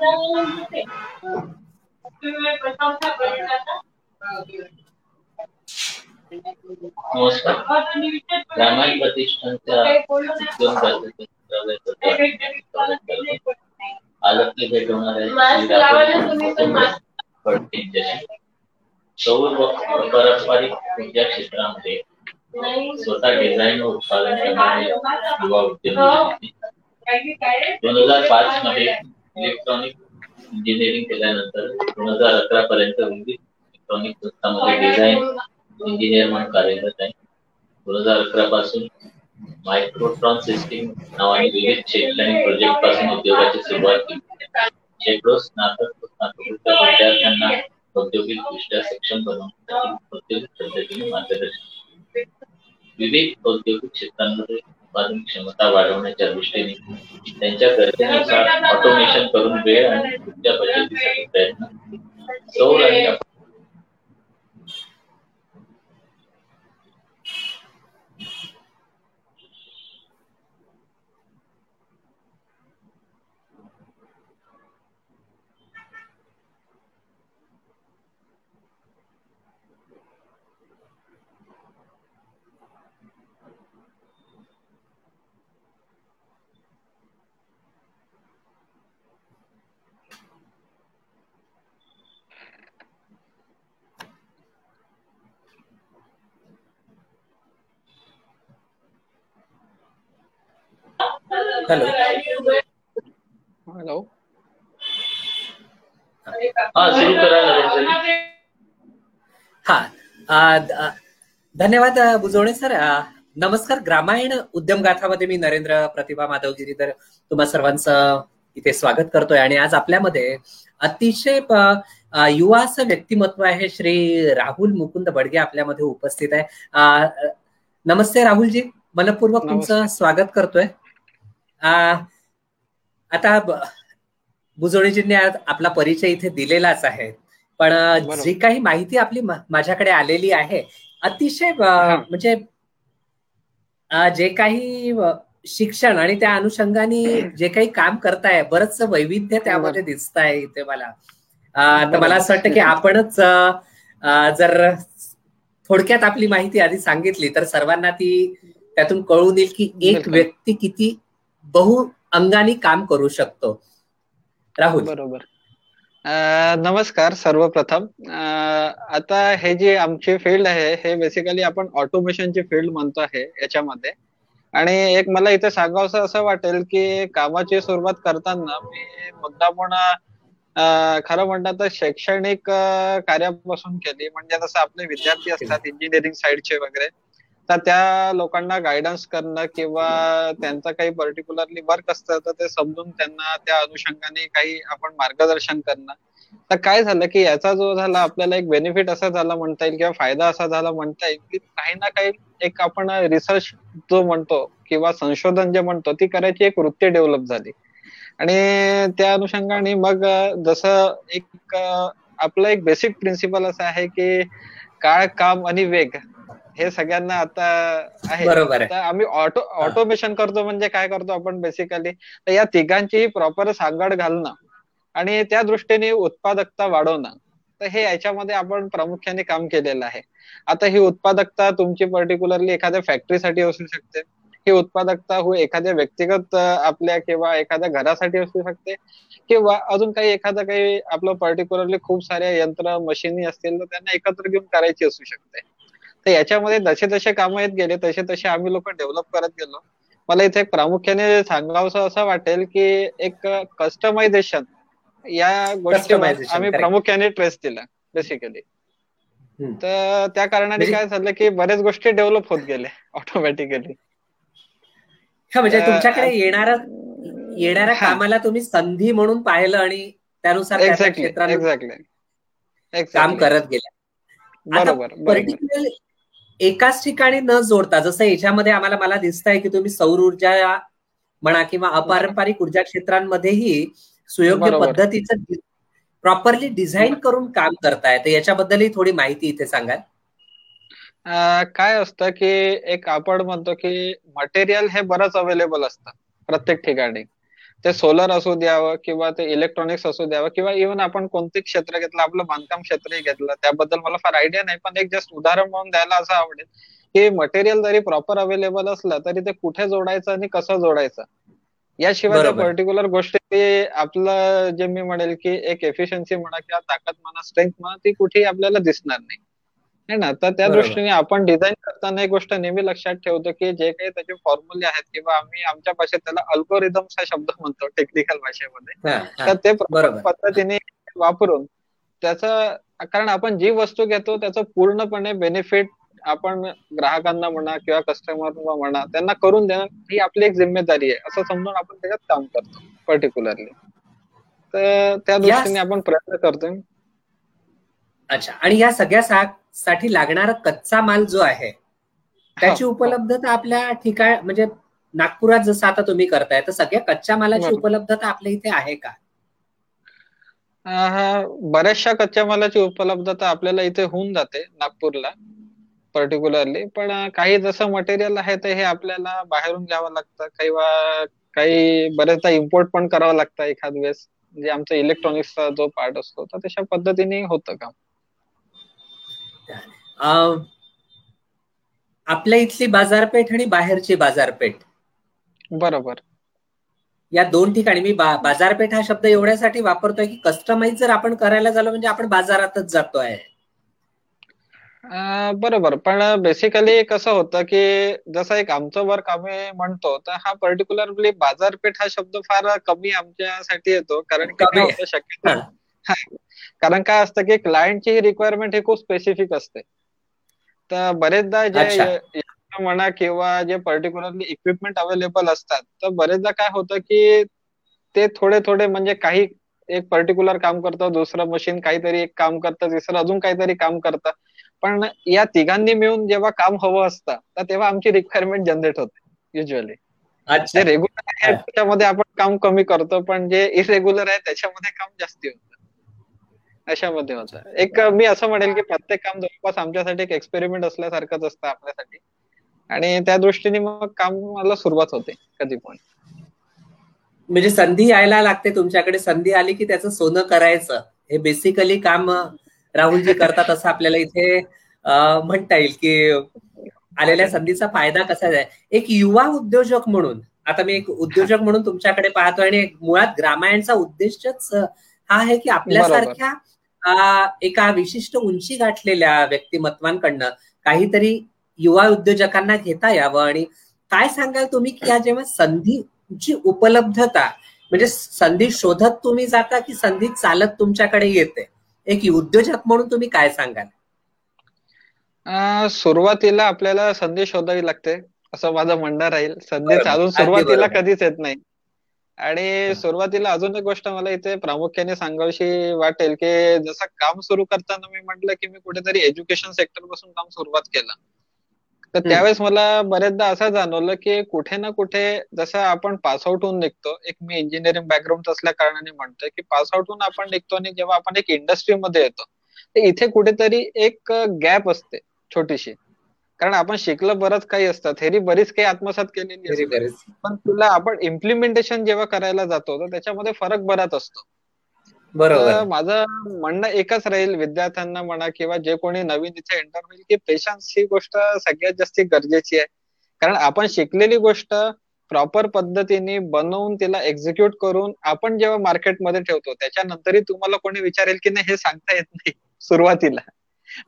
ग्रामीण प्रतिष्ठानच्या उद्यम गाथा आज आपली भेट होणार आहे. सौर पारंपरिक ऊर्जा क्षेत्रामध्ये स्वतः डिझाईन व उत्पादन करणारे युवा उद्योजक 2005 मध्ये इलेक्ट्रॉनिक इंजिनिअरिंग केल्यानंतर 2011 पर्यंत विविध इलेक्ट्रॉनिक संस्थांमध्ये डिझाईन इंजिनियर म्हणून कार्यरत आहे. 2011 पासून मायक्रोट्रॉन सिस्टीम नावाने विविध शैक्षणिक प्रोजेक्ट पासून उद्योगाची सुरुवात केली. शेकडो स्नातक स्नातकोत्तर विद्यार्थ्यांना औद्योगिक दृष्ट्या सक्षम बनवण्यासाठी औद्योगिक पद्धतीने मार्गदर्शन विविध औद्योगिक क्षेत्रांमध्ये उत्पादन क्षमता वाढवण्याच्या दृष्टीने त्यांच्या गरजेनुसार ऑटोमेशन करून वेळ आणि ऊर्जा बचतीसाठी प्रयत्न सौर आणि हॅलो हॅलो हा धन्यवाद बुजवणे सर. नमस्कार. ग्रामीण उद्यम गाथामध्ये मी नरेंद्र प्रतिभा माधवगिरी तर तुम्हा सर्वांचं इथे स्वागत करतोय. आणि आज आपल्यामध्ये अतिशय युवा असं व्यक्तिमत्व आहे श्री राहुल मुकुंद बडगे आपल्यामध्ये उपस्थित आहे. नमस्ते राहुलजी, मनपूर्वक तुमचं स्वागत करतोय. आता बुजवणीजींनी आज आपला परिचय इथे दिलेलाच आहे, पण जी काही माहिती आपली माझ्याकडे आलेली आहे अतिशय म्हणजे जे काही शिक्षण आणि त्या अनुषंगाने जे काही काम करताय बरंच वैविध्य त्यामध्ये दिसत आहे इथे मला. तर मला असं वाटतं की आपणच जर थोडक्यात आपली माहिती आधी सांगितली तर सर्वांना ती त्यातून कळून येईल की एक व्यक्ती किती बहुअंगानी काम करू शकतो. राहुल बरोबर. नमस्कार. सर्वप्रथम आता हे जे आमचे फील्ड आहे हे बेसिकली आपण ऑटोमेशनची फील्ड म्हणतो आहे याच्यामध्ये. आणि एक मला इथे सांगावसं असं वाटेल की कामाची सुरुवात करताना मी मुद्दामून खरं म्हणणं तर शैक्षणिक कार्यापासून केली. म्हणजे जसं आपले विद्यार्थी असतात इंजिनिअरिंग साईडचे वगैरे तर त्या लोकांना गायडन्स करणं किंवा त्यांचं काही पर्टिक्युलरली वर्क असतं तर ते समजून त्यांना त्या अनुषंगाने काही आपण मार्गदर्शन करणं. तर काय झालं की याचा जो झाला आपल्याला एक बेनिफिट असा झाला म्हणता येईल किंवा फायदा असा झाला म्हणता येईल की काही ना काही एक आपण रिसर्च जो म्हणतो किंवा संशोधन जे म्हणतो ती करायची एक वृत्ती डेव्हलप झाली. आणि त्या अनुषंगाने मग जसं एक आपलं एक बेसिक प्रिन्सिपल असं आहे की काळ, काम आणि वेग हे सगळ्यांना आता आहे. आम्ही ऑटोमेशन करतो म्हणजे काय करतो आपण बेसिकली तर या तिघांचीही प्रॉपर सांगड घालणं आणि त्या दृष्टीने उत्पादकता वाढवणं. तर हे याच्यामध्ये आपण प्रामुख्याने काम केलेलं आहे. आता ही उत्पादकता तुमची पर्टिक्युलरली एखाद्या फॅक्टरीसाठी असू शकते, ही उत्पादकता एखाद्या व्यक्तिगत आपल्या किंवा एखाद्या घरासाठी असू शकते किंवा अजून काही एखादं काही आपलं पर्टिक्युलरली खूप साऱ्या यंत्र मशिनी असतील तर त्यांना एकत्र घेऊन करायची असू शकते. तर याच्यामध्ये जसे जसे कामं येत गेले तसे तसे आम्ही लोक डेव्हलप करत गेलो. मला इथे एक प्रामुख्याने सांगावंसं असं वाटेल की एक कस्टमायझेशन या गोष्टीमध्ये आम्ही प्रामुख्याने ट्रेस दिला बेसिकली. तर त्या कारणाने काय झालं की बऱ्याच गोष्टी डेव्हलप होत गेल्या ऑटोमॅटिकली. म्हणजे तुमच्याकडे येणाऱ्या कामाला तुम्ही संधी म्हणून पाहिलं आणि त्यानुसार काम करत गेला. पर्टिक्युलर एकाच ठिकाणी न जोडता जसं याच्यामध्ये आम्हाला मला दिसतंय की तुम्ही सौर ऊर्जा म्हणा किंवा अपारंपरिक ऊर्जा क्षेत्रांमध्येही सुयोग्य पद्धतीचं प्रॉपरली डिझाईन करून काम करताय. तर याच्याबद्दलही थोडी माहिती इथे सांगाल. काय असतं की एक आपण म्हणतो की मटेरियल हे बरंच अवेलेबल असतं प्रत्येक ठिकाणी. ते सोलर असू द्यावं किंवा ते इलेक्ट्रॉनिक्स असू द्यावं किंवा इव्हन आपण कोणते क्षेत्र घेतलं, आपलं बांधकाम क्षेत्रही घेतलं, त्याबद्दल मला फार आयडिया नाही, पण एक जस्ट उदाहरण म्हणून द्यायला असं आवडेल की मटेरियल जरी प्रॉपर अवेलेबल असलं तरी ते कुठे जोडायचं आणि कसं जोडायचं याशिवाय त्या पर्टिक्युलर गोष्टी आपलं जे मी म्हणेल की एक एफिशियन्सी म्हणा किंवा ताकद म्हणा, स्ट्रेंथ म्हणा, ती कुठेही आपल्याला दिसणार नाही है ना. तर त्या दृष्टीने आपण डिझाईन करताना एक गोष्ट नेहमी लक्षात ठेवतो की जे काही त्याचे फॉर्म्युले आहेत किंवा आम्ही आमच्या भाषेत त्याला अल्गोरिदम्स हा शब्द म्हणतो टेक्निकल भाषेमध्ये, तर ते पद्धतीने वापरून त्याचं, कारण आपण जी वस्तू घेतो त्याचं पूर्णपणे बेनिफिट आपण ग्राहकांना म्हणा किंवा कस्टमरला म्हणा त्यांना करून देणं ही आपली एक जिम्मेदारी आहे असं समजून आपण त्याच्यात काम करतो पर्टिक्युलरली. तर त्या दृष्टीने आपण प्रयत्न करतोय. अच्छा, आणि या सगळ्या साठी लागणारा कच्चा माल जो आहे त्याची उपलब्धता आपल्या ठिकाण म्हणजे नागपुरात जसं आता तुम्ही करताय, तर सगळ्या कच्च्या मालाची उपलब्धता आपल्या इथे आहे का? बऱ्याचशा कच्च्या मालाची उपलब्धता आपल्याला इथे होऊन जाते नागपूरला पर्टिक्युलरली, पण काही जसं मटेरियल आहे ते हे आपल्याला बाहेरून घ्यावं लागतं, काही बरेचदा इम्पोर्ट पण करावं लागतं एखाद वेळेस, जे आमचा इलेक्ट्रॉनिक्सचा जो पार्ट असतो, तर तशा पद्धतीने होतं का. आपल्या इथली बाजारपेठ आणि बाहेरची बाजारपेठ, बरोबर, या दोन ठिकाणी मी बाजारपेठ हा शब्द एवढ्यासाठी वापरतोय की कस्टमाइज जर आपण करायला झालो म्हणजे आपण बाजारातच जातोय. बरोबर, पण बेसिकली कसं होतं की जसं एक आमचं वर्क आम्ही म्हणतो, तर हा पर्टिक्युलरली बाजारपेठ हा शब्द फार कमी आमच्यासाठी येतो, कारण काय असतं की क्लायंटची ही रिक्वायरमेंट ही खूप स्पेसिफिक असते. तर बरेचदा जे म्हणा किंवा जे पर्टिक्युलरली इक्विपमेंट अवेलेबल असतात, तर बरेचदा काय होतं की ते थोडे म्हणजे काही एक पर्टिक्युलर काम करतं, दुसरं मशीन काहीतरी एक काम करतं, तिसरं अजून काहीतरी काम करतं, पण या तिघांनी मिळून जेव्हा काम हवं असतं तर तेव्हा आमची रिक्वायरमेंट जनरेट होते युजली. जे रेग्युलर आहे त्याच्यामध्ये आपण काम कमी करतो, पण जे इरेग्युलर आहे त्याच्यामध्ये काम जास्ती होतं, अशामध्ये होतं. एक मी असं म्हणेल की प्रत्येक काम जवळपास आमच्यासाठी एक एक्सपेरिमेंट असल्यासारखंच असतं आपल्यासाठी, आणि त्या दृष्टीने मग कामाला सुरुवात होते कधी पण. म्हणजे संधी यायला लागते तुमच्याकडे, संधी आली की त्याचं सोनं करायचं, हे बेसिकली काम राहुलजी करतात असं आपल्याला इथे म्हणता येईल की आलेल्या संधीचा फायदा कसा आहे. एक युवा उद्योजक म्हणून, आता मी एक उद्योजक म्हणून तुमच्याकडे पाहतोय, आणि मुळात ग्रामायणचा उद्देशच हा आहे की आपल्यासारख्या एका विशिष्ट उंची गाठलेल्या व्यक्तिमत्वांकडनं काहीतरी युवा उद्योजकांना घेता यावं. आणि काय सांगाल तुम्ही की या जेव्हा संधीची उपलब्धता, म्हणजे संधी शोधत तुम्ही जाता की संधी चालत तुमच्याकडे येते, एक उद्योजक म्हणून तुम्ही काय सांगाल? सुरुवातीला आपल्याला संधी शोधावी लागते असं माझं म्हणणं राहील. संधी चालून सुरुवातीला कधीच येत नाही. आणि सुरुवातीला अजून एक गोष्ट मला इथे प्रामुख्याने सांगावीशी वाटेल की जसं काम सुरू करताना मी म्हटलं की मी कुठेतरी एज्युकेशन सेक्टर पासून काम सुरुवात केलं, तर त्यावेळेस मला बरेचदा असं जाणवलं की कुठे ना कुठे जसं आपण पासआउट होऊन निघतो, एक मी इंजिनिअरिंग बॅकग्राऊंड असल्या कारणाने म्हणतोय की पासआउट होऊन आपण निघतो आणि जेव्हा आपण एक इंडस्ट्रीमध्ये येतो तर इथे कुठेतरी एक गॅप असते छोटीशी, कारण आपण शिकलं बरंच काही असतं, थेरी बरीच काही आत्मसात केलेली असते, पण तुला आपण इम्प्लिमेंटेशन जेव्हा करायला जातो तर त्याच्यामध्ये फरक बराच असतो. बरोबर, माझं म्हणणं एकच राहील विद्यार्थ्यांना म्हणा किंवा जे कोणी नवीन इथे एंटर होईल की पेशन्स ही गोष्ट सगळ्यात जास्त गरजेची आहे, कारण आपण शिकलेली गोष्ट प्रॉपर पद्धतीने बनवून तिला एक्झिक्यूट करून आपण जेव्हा मार्केटमध्ये ठेवतो त्याच्यानंतरही तुम्हाला कोणी विचारेल की नाही हे सांगता येत नाही सुरुवातीला,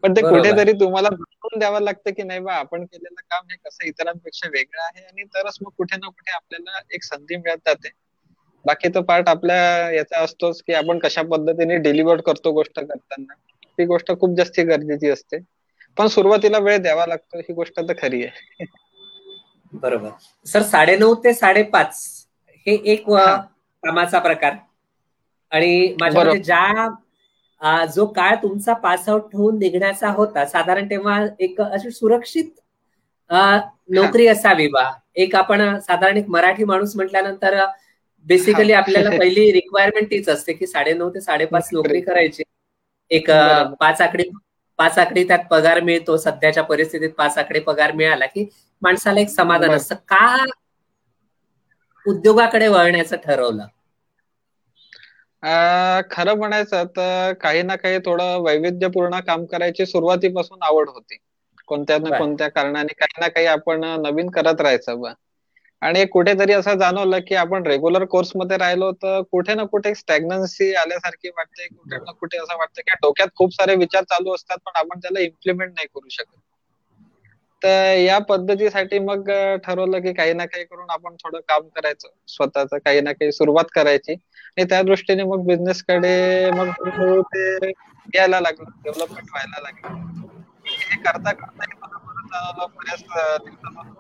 पण ते कुठेतरी तुम्हाला बनवून द्यावं लागतं की नाही बा आपण केलेलं काम हे कसं इतरांपेक्षा वेगळं आहे, आणि तरच मग कुठे ना कुठे आपल्याला एक संधी मिळत जाते. बाकी तो पार्ट आपल्या याचा असतोच की आपण कशा पद्धतीने डिलिव्हर करतो गोष्ट करताना, ही गोष्ट खूप जास्त गरजेची असते, पण सुरुवातीला वेळ द्यावा लागतो, ही गोष्ट तर खरी आहे. बरोबर सर, 9:30 ते 5:30 हे एक कामाचा प्रकार, आणि माझ्या ज्या जो काळ तुमचा पासआउट होऊन निघण्याचा होता साधारण तेव्हा एक अशी सुरक्षित नोकरी असावी बा, एक आपण साधारण एक मराठी माणूस म्हटल्यानंतर बेसिकली आपल्याला पहिली रिक्वायरमेंट तीच असते की 9:30 ते 5:30 नोकरी करायची, एक 5 आकडी त्यात पगार मिळतो, सध्याच्या परिस्थितीत 5 आकडे पगार मिळाला की माणसाला एक समाधान असतं. का उद्योगाकडे वळण्याचं ठरवलं? खरं म्हणायचं तर काही ना काही थोडं वैविध्यपूर्ण काम करायची सुरुवातीपासून आवड होती. कोणत्या ना कोणत्या कारणाने काही ना काही आपण नवीन करत राहायचं. आणि कुठेतरी असं जाणवलं की आपण रेग्युलर कोर्स मध्ये राहिलो तर कुठे ना कुठे स्टॅग्नन्सी आल्यासारखी वाटते. कुठे ना कुठे असं वाटतं की डोक्यात खूप सारे विचार चालू असतात पण आपण त्याला इम्प्लिमेंट नाही करू शकत. तर या पद्धतीसाठी मग ठरवलं की काही ना काही करून आपण थोडं काम करायचं स्वतःच, काही ना काही सुरुवात करायची. आणि त्या दृष्टीने मग बिझनेस कडे मग हळूहळू ते यायला लागलं, डेव्हलपमेंट व्हायला लागलं. हे करता करता बऱ्याच दिवसापासून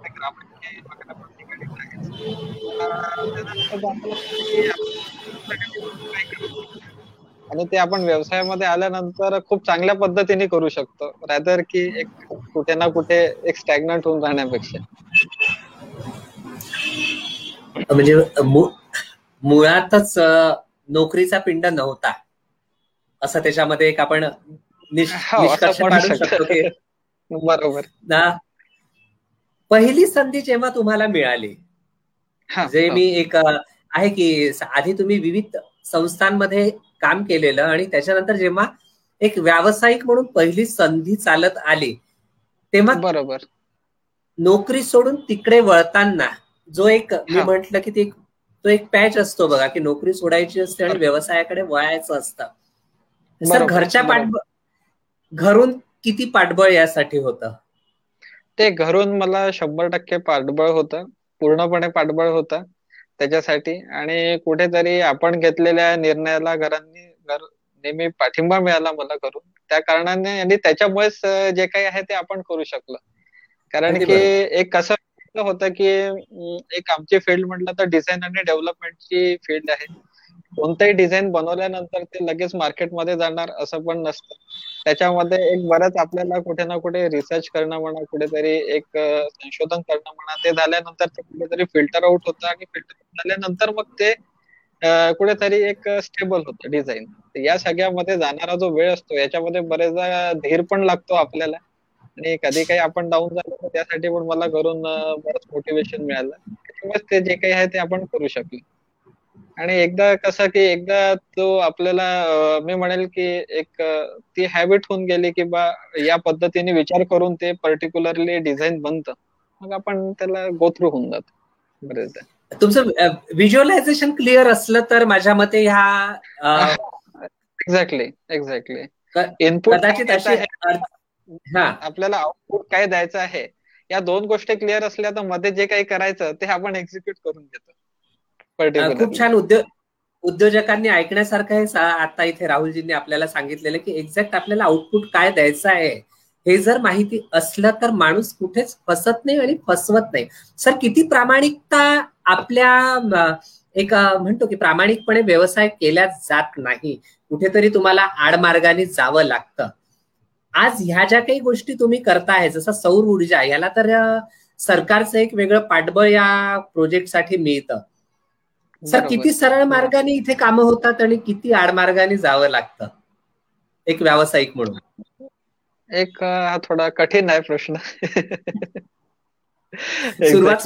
आणि ते आपण व्यवसायामध्ये आल्यानंतर खूप चांगल्या पद्धतीने करू शकतो रॅदर की एक कुठे ना कुठे एक स्टॅग्नंट होऊन राहण्यापेक्षा. म्हणजे मुळातच नोकरीचा पिंड नव्हता असं त्याच्यामध्ये एक आपण निष्कर्ष काढू शकतो. बरोबर ना. पहिली संधी जेव्हा तुम्हाला मिळाली, जे मी एक आहे की आधी तुम्ही विविध संस्थांमध्ये काम केलेलं आणि त्याच्यानंतर जेव्हा एक व्यावसायिक म्हणून पहिली संधी चालत आली तेव्हा बरोबर नोकरी सोडून तिकडे वळताना जो एक मी म्हंटल की ते तो एक पॅच असतो बघा की नोकरी सोडायची असते आणि व्यवसायाकडे वळायचं असतं. सर घरच्या घरून किती पाठबळ यासाठी होतं? ते घरून मला 100% पाठबळ होतं, पूर्णपणे पाठबळ होतं त्याच्यासाठी. आणि कुठेतरी आपण घेतलेल्या निर्णयाला घरांनी नेहमी पाठिंबा मिळाला मला घरून, त्या कारणाने आणि त्याच्यामुळेच जे काही आहे ते आपण करू शकलो. कारण की एक कसं होतं की एक आमची फील्ड म्हटलं तर डिझाईन आणि डेव्हलपमेंटची फील्ड आहे. कोणतंही डिझाईन बनवल्यानंतर ते लगेच मार्केटमध्ये जाणार असं पण नसतं. त्याच्यामध्ये एक बरंच आपल्याला कुठे ना कुठे रिसर्च करणं म्हणा, कुठेतरी एक संशोधन करणं म्हणा, ते झाल्यानंतर ते कुठेतरी फिल्टर आउट होतं आणि फिल्टर आउट झाल्यानंतर मग ते कुठेतरी एक स्टेबल होतं डिझाईन. या सगळ्यामध्ये जाणारा जो वेळ असतो याच्यामध्ये बरेचदा धीर पण लागतो आपल्याला. आणि कधी काही आपण डाऊन झालो तर त्यासाठी पण मला घरून बरंच मोटिवेशन मिळालं. त्याच्यामुळे ते जे काही आहे ते आपण करू शकलो. आणि एकदा कसं की एकदा तो आपल्याला मी म्हणेल की एक ती हॅबिट होऊन गेली की बा या पद्धतीने विचार करून ते पर्टिक्युलरली डिझाईन बनतं, मग आपण त्याला गो थ्रू होऊन जातो बरेचदा. तुमचं व्हिज्युअलायझेशन क्लिअर असलं तर माझ्या मते ह्या एक्झॅक्टली इनपुट आपल्याला आउटपुट काय द्यायचं आहे या दोन गोष्टी क्लिअर असल्या तर मध्ये जे काही करायचं ते आपण एक्झिक्यूट करून घेतो. खूप छान. उद्योजकांनी ऐकण्यासारखं हे आता इथे राहुलजींनी आपल्याला सांगितलेलं की एक्झॅक्ट आपल्याला आउटपुट काय द्यायचं आहे हे जर माहिती असलं तर माणूस कुठेच फसत नाही आणि फसवत नाही. सर किती प्रामाणिकता आपल्या एक म्हणतो की प्रामाणिकपणे व्यवसाय केला जात नाही, कुठेतरी तुम्हाला आडमार्गाने जावं लागतं. आज ह्या ज्या काही गोष्टी तुम्ही करताय जसं सौर ऊर्जा, याला तर सरकारचं एक वेगळं पाठबळ या प्रोजेक्टसाठी मिळतं. सर किती सरळ मार्गाने इथे कामं होतात आणि किती आडमार्गाने जावं लागतं एक व्यावसायिक म्हणून? एक हा थोडा कठीण आहे प्रश्न. सुरुवात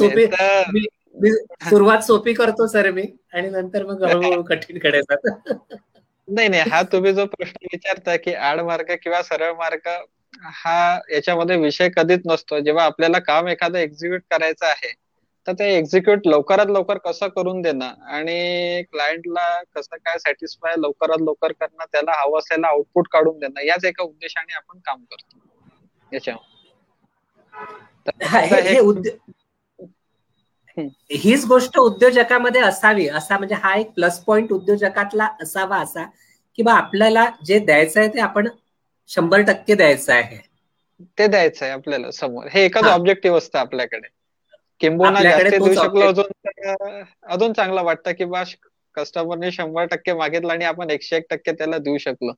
सोपी करतो सर मी आणि नंतर मग हळूहळू कठीण कडे जात. नाही हा तुम्ही जो प्रश्न विचारता की आडमार्ग किंवा सरळ मार्ग हा याच्यामध्ये विषय कधीच नसतो. जेव्हा आपल्याला काम एखादं एक्झिक्यूट करायचं आहे तर ते एक्झिक्यूट लवकरात लवकर कसं करून देणं आणि क्लायंटला कसं काय सॅटिस्फाय लवकरात लवकर करणं, त्याला हवं असलेला आउटपुट काढून देणं, याच एका उद्देशाने आपण काम करतो याच्यावर. हीच गोष्ट उद्योजकामध्ये असावी असा म्हणजे हा एक प्लस पॉइंट उद्योजकातला असावा असा की बा आपल्याला जे द्यायचं आहे ते आपण 100% द्यायचं आहे, ते द्यायचं आहे आपल्याला समोर. हे एकच ऑब्जेक्टिव्ह असतं आपल्याकडे. किंबहुना जास्त देऊ शकलो अजून चांगलं वाटतं की बा कस्टमरने 100% मागितलं आणि आपण 101% त्याला देऊ शकलो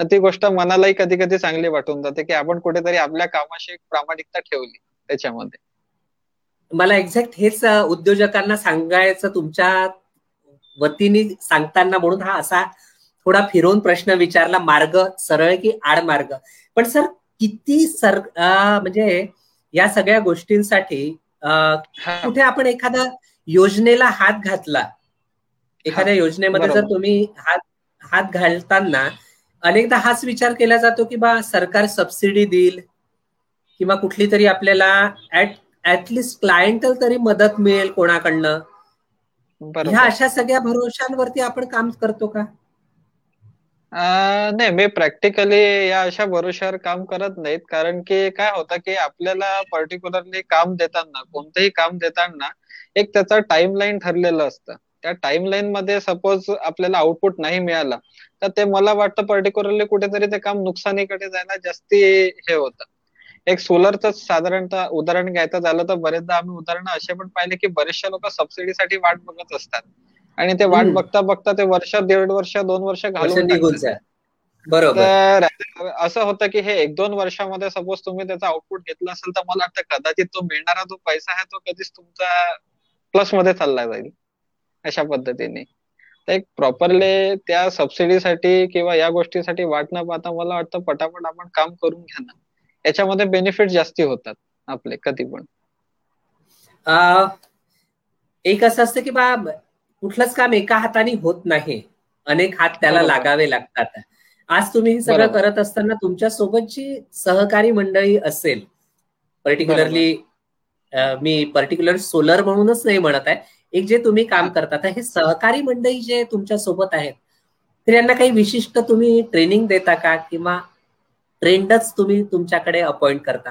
तर ती गोष्ट मनालाही कधी कधी चांगली वाटून जाते की आपण कुठेतरी आपल्या कामाशी एक प्रामाणिकता ठेवली त्याच्यामध्ये. मला एक्झॅक्ट हेच उद्योजकांना सांगायचं तुमच्या वतीने सांगताना म्हणून हा असा थोडा फिरवून प्रश्न विचारला, मार्ग सरळ की आडमार्ग. पण सर किती म्हणजे या सगळ्या गोष्टींसाठी कुठे आपण एखादा योजनेला हात घातला, एखाद्या योजनेमध्ये जर तुम्ही हात घालताना अनेकदा हाच विचार केला जातो की बा सरकार सबसिडी देईल किंवा कुठली तरी आपल्याला ऍटलिस्ट क्लायंटल तरी मदत मिळेल कोणाकडनं, ह्या अशा सगळ्या भरोशांवरती आपण काम करतो का? नाही, मी प्रॅक्टिकली या अशा भरोशावर काम करत नाहीत, कारण की काय होतं की आपल्याला पर्टिक्युलरली काम देताना, कोणतंही काम देताना एक त्याचा टाइमलाईन ठरलेलं असतं. त्या टाइमलाईन मध्ये सपोज आपल्याला आउटपुट नाही मिळाला तर ते मला वाटतं पर्टिक्युलरली कुठेतरी ते काम नुकसानीकडे जायला जास्ती हे होतं. एक सोलरचं साधारणतः उदाहरण घ्यायचं झालं तर बरेचदा आम्ही उदाहरण असे पण पाहिले की बरेचशा लोक सबसिडीसाठी वाट बघत असतात आणि ते वाट बघता बघता ते वर्ष, दीड वर्ष, 2 वर्ष घालून टाकतात. बरोबर, असं होतं की हे 1-2 वर्षामध्ये सपोज तुम्ही त्याचा आउटपुट घेतला असेल तर मला वाटतं कदाचित तो मिळणारा जो पैसा आहे तो कधीच तुमचा प्लस मध्ये चालला जाईल. अशा पद्धतीने एक प्रॉपरली त्या सबसिडीसाठी किंवा या गोष्टीसाठी वाट न पाहता मला वाटतं पटापट आपण काम करून घ्या ना, याच्यामध्ये बेनिफिट जास्ती होतात आपले कधी पण. एक असं असतं की बा कुठलंच काम एका हाताने होत नाही, अनेक हात त्याला लागावे लागतात. आज तुम्ही हे सगळं करत असताना तुमच्या सोबत जी सहकारी मंडळी असेल, पर्टिक्युलरली मी पर्टिक्युलर सोलर म्हणूनच नाही म्हणत आहे, एक जे तुम्ही काम करतात हे सहकारी मंडळी जे तुमच्या सोबत आहेत तर यांना काही विशिष्ट तुम्ही ट्रेनिंग देता का किंवा ट्रेंडच तुम्ही तुमच्याकडे अपॉइंट करता?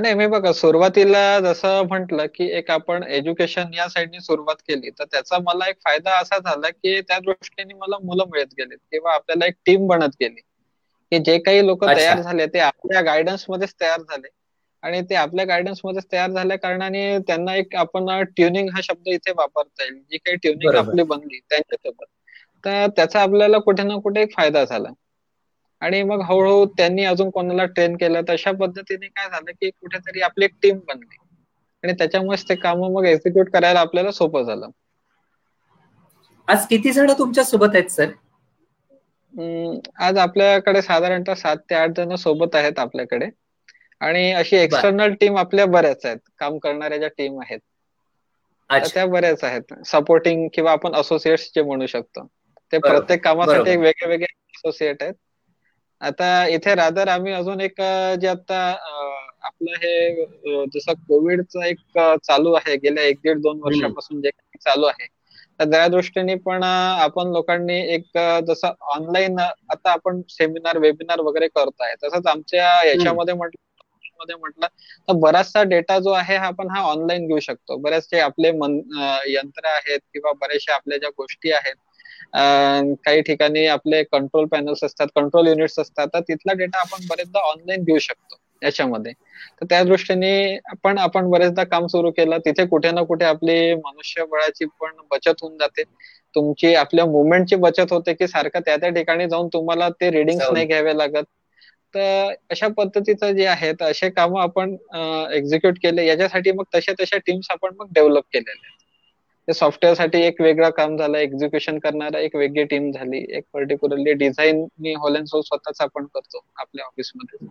नाही, मी बघा सुरुवातीला जसं म्हटलं की एक आपण एज्युकेशन या साईडने सुरुवात केली तर त्याचा मला एक फायदा असा झाला की त्या दृष्टीने मला मुलं मिळत गेली किंवा आपल्याला एक टीम बनत गेली की जे काही लोक तयार झाले ते आपल्या गायडन्स मध्येच तयार झाले आणि ते आपल्या गायडन्स मध्येच तयार झाल्या कारणाने त्यांना एक आपण ट्युनिंग हा शब्द इथे वापरता येईल, जी काही ट्युनिंग आपली बनली त्यांच्यासोबत, तर त्याचा आपल्याला कुठे ना कुठे एक फायदा झाला. आणि मग हळूहळू त्यांनी अजून कोणाला ट्रेन केलं तर अशा पद्धतीने काय झालं की कुठेतरी आपली एक टीम बनली आणि त्याच्यामुळेच ते काम मग एक्झिक्यूट करायला आपल्याला सोपं झालं. आज किती जण तुमच्या सोबत आहेत सर? आज आपल्याकडे साधारणतः 7 ते 8 जण सोबत आहेत आपल्याकडे आणि अशी एक्सटर्नल टीम आपल्या बऱ्याच आहेत, काम करणाऱ्या ज्या टीम आहेत त्या बऱ्याच आहेत, सपोर्टिंग किंवा आपण असोसिएट्स जे म्हणू शकतो ते प्रत्येक कामासाठी एक वेगळे वेगळे असोसिएट आहेत. आता इथे रादर आम्ही अजून एक जे आता आपलं हे जसं कोविडचं एक चालू आहे गेल्या 1-1.5-2 वर्षापासून जे चालू आहे तर त्या दृष्टीने पण आपण लोकांनी एक जसं ऑनलाईन आता आपण सेमिनार, वेबिनार वगैरे करताय तसंच आमच्या याच्यामध्ये म्हटलं तर बराचसा डेटा जो आहे हा आपण ऑनलाईन घेऊ शकतो. बरेचसे आपले यंत्र आहेत किंवा बऱ्याचशा आपल्या ज्या गोष्टी आहेत, काही ठिकाणी आपले कंट्रोल पॅनल्स असतात, कंट्रोल युनिट्स असतात, तर तिथला डेटा आपण बरेचदा ऑनलाईन घेऊ शकतो याच्यामध्ये. तर त्या दृष्टीने पण आपण बरेचदा काम सुरू केलं, तिथे कुठे ना कुठे आपली मनुष्यबळाची पण बचत होऊन जाते, तुमची आपल्या मुवमेंटची बचत होते की सारखं त्या त्या ठिकाणी जाऊन तुम्हाला ते रिडिंग्स नाही घ्यावे लागत. तर अशा पद्धतीचं जे आहे तर असे कामं आपण एक्झिक्यूट केले, याच्यासाठी मग तशा टीम्स आपण मग डेव्हलप केलेल्या आहेत. सॉफ्टवेअर साठी एक वेगळं काम झालं, एक्झिक्युशन करणारा एक वेगळी टीम झाली, एक पर्टिक्युलरली डिझाईन मी होल अँड सोल स्वतःच आपण करतो आपल्या ऑफिसमध्ये,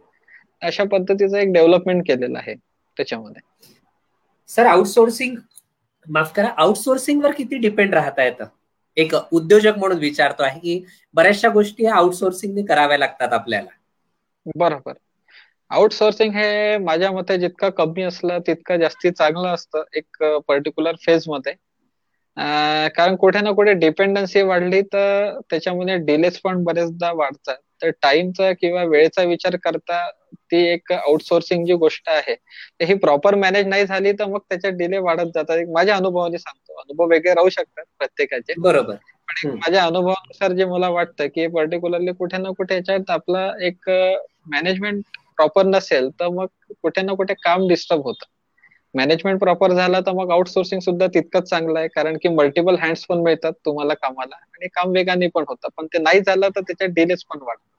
अशा पद्धतीचं एक डेव्हलपमेंट केलेलं आहे त्याच्यामध्ये. सर आउटसोर्सिंग, माफ करा, आउटसोर्सिंग वर किती डिपेंड राहता येतं? एक उद्योजक म्हणून विचारतो आहे की बऱ्याचशा गोष्टी आउटसोर्सिंगने कराव्या लागतात आपल्याला. बरोबर, आउटसोर्सिंग हे माझ्या मते जितकं कमी असलं तितकं जास्ती चांगलं असतं एक पर्टिक्युलर फेज मध्ये, कारण कुठे ना कुठे डिपेंडन्सी वाढली तर त्याच्यामुळे डिलेज पण बरेचदा वाढतात. तर टाइमचा किंवा वेळेचा विचार करता ती एक आउटसोर्सिंग जी गोष्ट आहे ही प्रॉपर मॅनेज नाही झाली तर मग त्याच्या डिले वाढत जातात. माझ्या अनुभवाने सांगतो, अनुभव वेगळे राहू शकतात प्रत्येकाचे, बरोबर, पण माझ्या अनुभवानुसार जे मला वाटतं की पर्टिक्युलरली कुठे ना कुठे याच्यात आपला एक मॅनेजमेंट प्रॉपर नसेल तर मग कुठे ना कुठे काम डिस्टर्ब होतं. मॅनेजमेंट प्रॉपर झाला तर मग आउटसोर्सिंग सुद्धा तितकंच चांगलं आहे, कारण की मल्टिपल हँड्स पण मिळतात तुम्हाला कामाला आणि काम वेगाने पण होतं. पण ते नाही झालं तर त्याच्यात डिलेज पण वाढतात.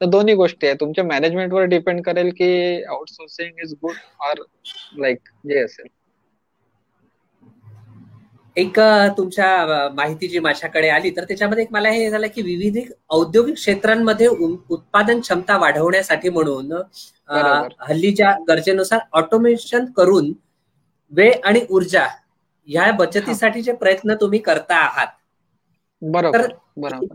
तर दोन्ही गोष्टी आहेत, तुमच्या मॅनेजमेंटवर डिपेंड करेल की outsourcing is good or like जे असेल. एक तुमच्या माहिती जी माझ्याकडे आली तर त्याच्यामध्ये मला हे झालं की विविध औद्योगिक क्षेत्रांमध्ये उत्पादन क्षमता वाढवण्यासाठी म्हणून हल्लीच्या गरजेनुसार ऑटोमेशन करून वेळ आणि ऊर्जा या बचतीसाठी जे प्रयत्न तुम्ही करता आहात, बरोबर बरोबर,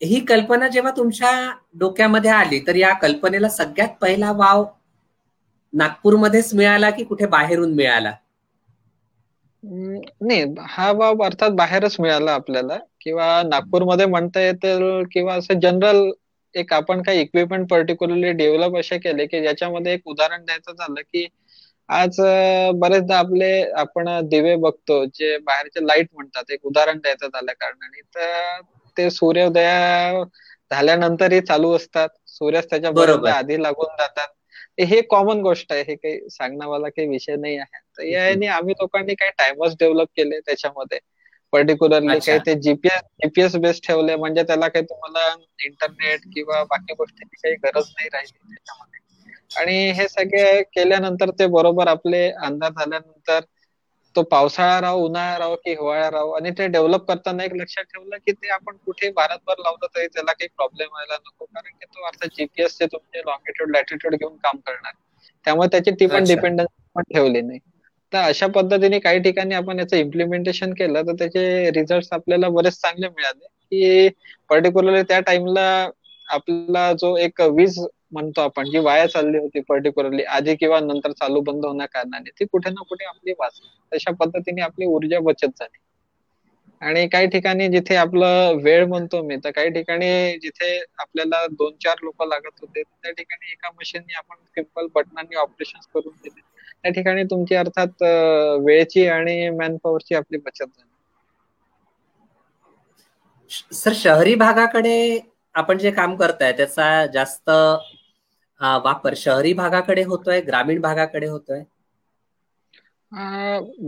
ही कल्पना जेव्हा तुमच्या डोक्यामध्ये आली तर या कल्पनेला सगळ्यात पहिला वाव नागपूरमध्येच मिळाला की कुठे बाहेरून मिळाला? नाही, हा वाव अर्थात बाहेरच मिळाला आपल्याला, किंवा नागपूरमध्ये म्हणता येतील किंवा असं जनरल एक आपण काही इक्विपमेंट पर्टिक्युलरली डेव्हलप असे केले की ज्याच्यामध्ये एक उदाहरण द्यायचं झालं की आज बरेचदा आपण दिवे बघतो जे बाहेरचे लाईट म्हणतात, एक उदाहरण द्यायचं झाल्या कारणाने, तर ते सूर्योदय झाल्यानंतरही चालू असतात, सूर्यास्त त्याच्या बरोबर आधी लागून जातात. हे कॉमन गोष्ट आहे, हे काही सांगण्यावाला काही विषय नाही आहे. तर याने आम्ही लोकांनी काही टायमर्स डेव्हलप केले त्याच्यामध्ये पर्टिक्युलरली, काही ते जीपीएस बेस ठेवले, म्हणजे त्याला काही तुम्हाला इंटरनेट किंवा बाकी गोष्टीची काही गरज नाही राहिली त्याच्यामध्ये. आणि हे सगळे केल्यानंतर ते बरोबर आपले अंदाज झाल्यानंतर तो पावसाळा राहो, उन्हाळा राहो की हिवाळा राहो, आणि ते डेव्हलप करताना एक लक्षात ठेवलं की ते आपण कुठे भारतभर लावलं तरी त्याला काही प्रॉब्लेम व्हायला नको, कारण की तो अर्थात जीपीएस चे तुमचे लॉंगिट्यूड लॅटिट्यूड घेऊन काम करणार, त्यामुळे त्याची ती पण डिपेंडन्सी पण ठेवली नाही. तर अशा पद्धतीने काही ठिकाणी आपण याचं इम्प्लिमेंटेशन केलं तर त्याचे रिझल्ट आपल्याला बरेच चांगले मिळाले, की पर्टिक्युलरली त्या टाइमला आपला जो एक वीज म्हणतो आपण जी वाया चालली होती पर्टिक्युलरली आधी किंवा नंतर चालू बंद होण्या कारणाने, ती कुठे ना कुठे आपली वाचली. तशा पद्धतीने आपली ऊर्जा बचत झाली. आणि काही ठिकाणी जिथे आपलं वेळ म्हणतो मी, तर काही ठिकाणी जिथे आपल्याला 2-4 लोक लागत होते त्या ठिकाणी एका मशीनने आपण सिंपल बटनांनी ऑपरेशन करून दिले, त्या ठिकाणी तुमची अर्थात वेळेची आणि मॅनपॉवरची आपली बचत झाली. सर, शहरी भागाकडे आपण जे काम करताय त्याचा जास्त वापर शहरी भागाकडे होतोय, ग्रामीण भागाकडे होतोय?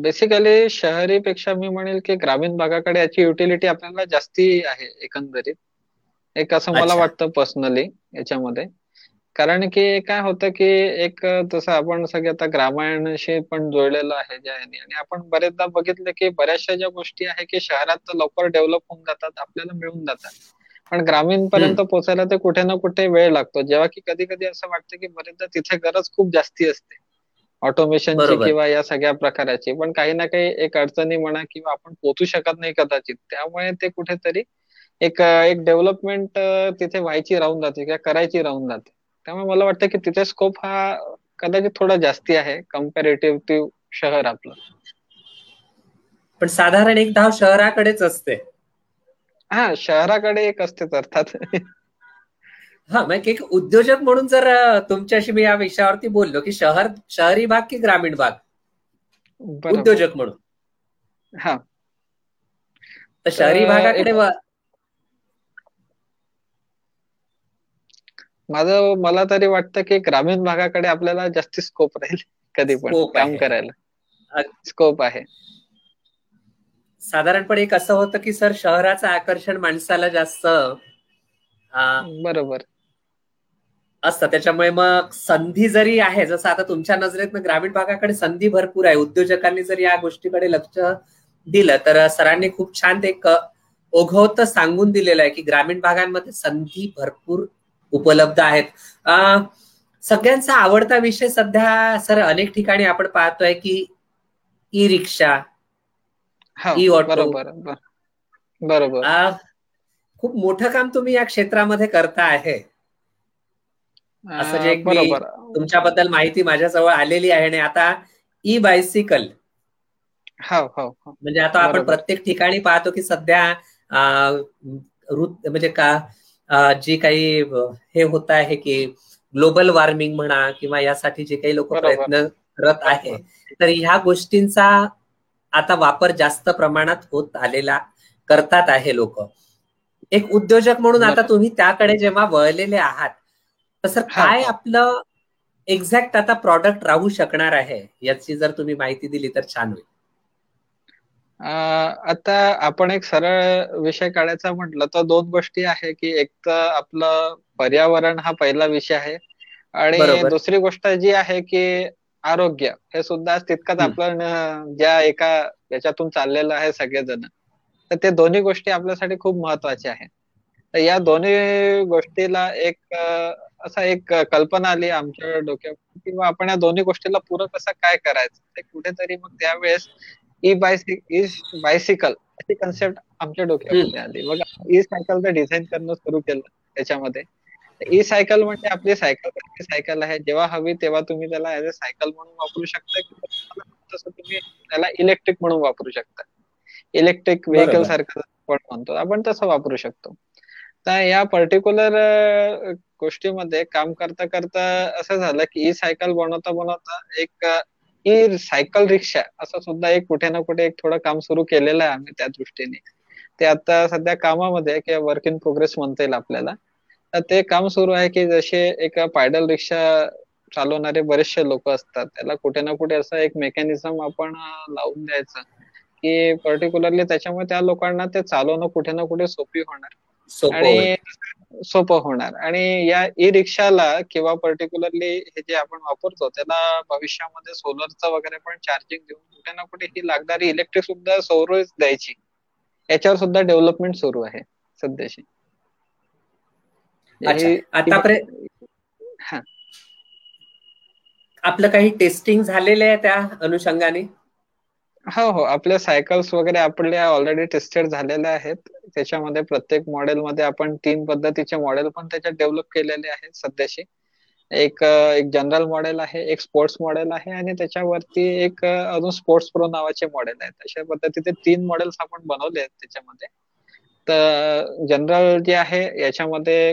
बेसिकली शहरी पेक्षा मी म्हणेल की ग्रामीण भागाकडे याची युटिलिटी आपल्याला जास्ती आहे एकंदरीत, एक असं मला वाटतं पर्सनली याच्यामध्ये. कारण की काय होतं की एक तसं आपण सगळे आता ग्रामीणशी पण जोडलेलं आहे ज्या याने, आणि आपण बरेचदा बघितलं की बऱ्याचशा ज्या गोष्टी आहे की शहरात लवकर डेव्हलप होऊन जातात, आपल्याला मिळून जातात, पण ग्रामीण पर्यंत पोहोचायला ते कुठे ना कुठे वेळ लागतो. जेव्हा की कधी कधी असं वाटतं की बरेचदा तिथे गरज खूप जास्ती असते ऑटोमेशनची किंवा या सगळ्या प्रकाराची, पण काही ना काही एक अडचणी म्हणा किंवा आपण पोहोचू शकत नाही कदाचित, त्यामुळे ते कुठेतरी एक डेव्हलपमेंट तिथे व्हायची राहून जाते किंवा करायची राहून जाते. त्यामुळे मला वाटतं की तिथे स्कोप हा कदाचित थोडा जास्ती आहे कम्पॅरेटिव्ह टू शहर आपलं. पण साधारण एक धाव शहराकडेच असते. हा, शहराकडे एक असतेच अर्थात. हा, मग एक उद्योजक म्हणून जर तुमच्याशी मी या विषयावरती बोललो की शहरी भाग की ग्रामीण भाग उद्योजक म्हणून, हा, तर शहरी भागाकडे मला तरी वाटतं की ग्रामीण भागाकडे आपल्याला जास्त स्कोप राहील कधी पण काम करायला, स्कोप आहे. साधारणपणे एक असं होतं की सर शहराचं आकर्षण माणसाला जास्त बरोबर असतं, त्याच्यामुळे मग संधी जरी आहे, जसं आता तुमच्या नजरेत ग्रामीण भागाकडे संधी भरपूर आहे, उद्योजकांनी जर या गोष्टीकडे लक्ष दिलं तर सरांनी खूप छान एक ओघवत सांगून दिलेलं आहे की ग्रामीण भागांमध्ये संधी भरपूर उपलब्ध आहेत. सगळ्यांचा आवडता विषय सध्या सर, अनेक ठिकाणी आपण पाहतोय की ई रिक्षा, बरोबर बरोबर, खूप मोठं काम तुम्ही या क्षेत्रामध्ये करता आहे असं जे तुमच्याबद्दल माहिती माझ्याजवळ आलेली आहे. आणि आता ई बायसिकल, म्हणजे आता आपण प्रत्येक ठिकाणी पाहतो की सध्या म्हणजे जी काही हे होत आहे की ग्लोबल वॉर्मिंग म्हणा किंवा यासाठी जे काही लोक प्रयत्न करत आहे, तर ह्या गोष्टींचा आता वापर जास्त प्रमाणात होत आलेला करतात आहे लोक. एक उद्योजक म्हणून आता तुम्ही त्याकडे जेव्हा वळलेले आहात तर सर काय आपलं एक्झॅक्ट आता प्रॉडक्ट राहू शकणार आहे याची जर तुम्ही माहिती दिली तर छान होईल. आता आपण एक सरळ विषय काढायचा म्हटलं तर दोन गोष्टी आहे की एक तर आपलं पर्यावरण हा पहिला विषय आहे, आणि दुसरी गोष्ट जी आहे की आरोग्य, हे सुद्धा तितकंच आपण ज्या एका याच्यातून चाललेलं आहे सगळेजण, तर ते दोन्ही गोष्टी आपल्यासाठी खूप महत्वाच्या आहेत. तर या दोन्ही गोष्टीला एक असा एक कल्पना आली आमच्या डोक्यात किंवा आपण या दोन्ही गोष्टीला पूरक असं काय करायचं, ते कुठेतरी मग त्यावेळेस ई बायसिकल अशी कन्सेप्ट आमच्या डोक्यामध्ये आली. बघा, ई सायकलचं डिझाईन करणं सुरू केलं त्याच्यामध्ये. ई सायकल म्हणजे आपली सायकल सायकल आहे, जेव्हा हवी तेव्हा तुम्ही त्याला ऍज अ सायकल म्हणून वापरू शकता किंवा तसं तुम्ही त्याला इलेक्ट्रिक म्हणून वापरू शकता. इलेक्ट्रिक व्हेकल सारखं आपण म्हणतो, आपण तसं वापरू शकतो. तर या पर्टिक्युलर गोष्टीमध्ये काम करता करता असं झालं की ई सायकल बनवता बनवता एक ई सायकल रिक्षा असं सुद्धा एक कुठे ना कुठे एक थोडं काम सुरू केलेलं आहे आम्ही त्या दृष्टीने. ते आता सध्या कामामध्ये किंवा वर्क इन प्रोग्रेस म्हणता येईल आपल्याला. तर ते काम सुरू आहे की जसे एक पायडल रिक्षा चालवणारे बरेचसे लोक असतात त्याला कुठे ना कुठे असं एक मेकॅनिझम आपण लावून द्यायचं की पर्टिक्युलरली त्याच्यामुळे त्या लोकांना ते चालवणं कुठे ना कुठे सोपी होणार आणि सोपं होणार. आणि या ई रिक्षाला किंवा पर्टिक्युलरली हे जे आपण वापरतो त्याला भविष्यामध्ये सोलरचं वगैरे पण चार्जिंग देऊन कुठे ना कुठे ही लागणारी इलेक्ट्रिक सुद्धा सौर द्यायची, याच्यावर सुद्धा डेव्हलपमेंट सुरू आहे सध्याची. आतापर्यंत आपलं काही टेस्टिंग झालेलं आहे त्या अनुषंगाने? हो हो, आपल्या सायकल्स वगैरे आपल्या ऑलरेडी टेस्टेड झालेल्या आहेत. त्याच्यामध्ये प्रत्येक मॉडेलमध्ये आपण 3 पद्धतीचे मॉडेल पण त्याच्यात डेव्हलप केलेले आहेत सध्याशी. एक जनरल मॉडेल आहे, एक स्पोर्ट्स मॉडेल आहे आणि त्याच्यावरती एक अजून स्पोर्ट्स प्रो नावाचे मॉडेल आहेत. अशा पद्धतीचे 3 मॉडेल्स आपण बनवले आहेत त्याच्यामध्ये. तर जनरल जे आहे याच्यामध्ये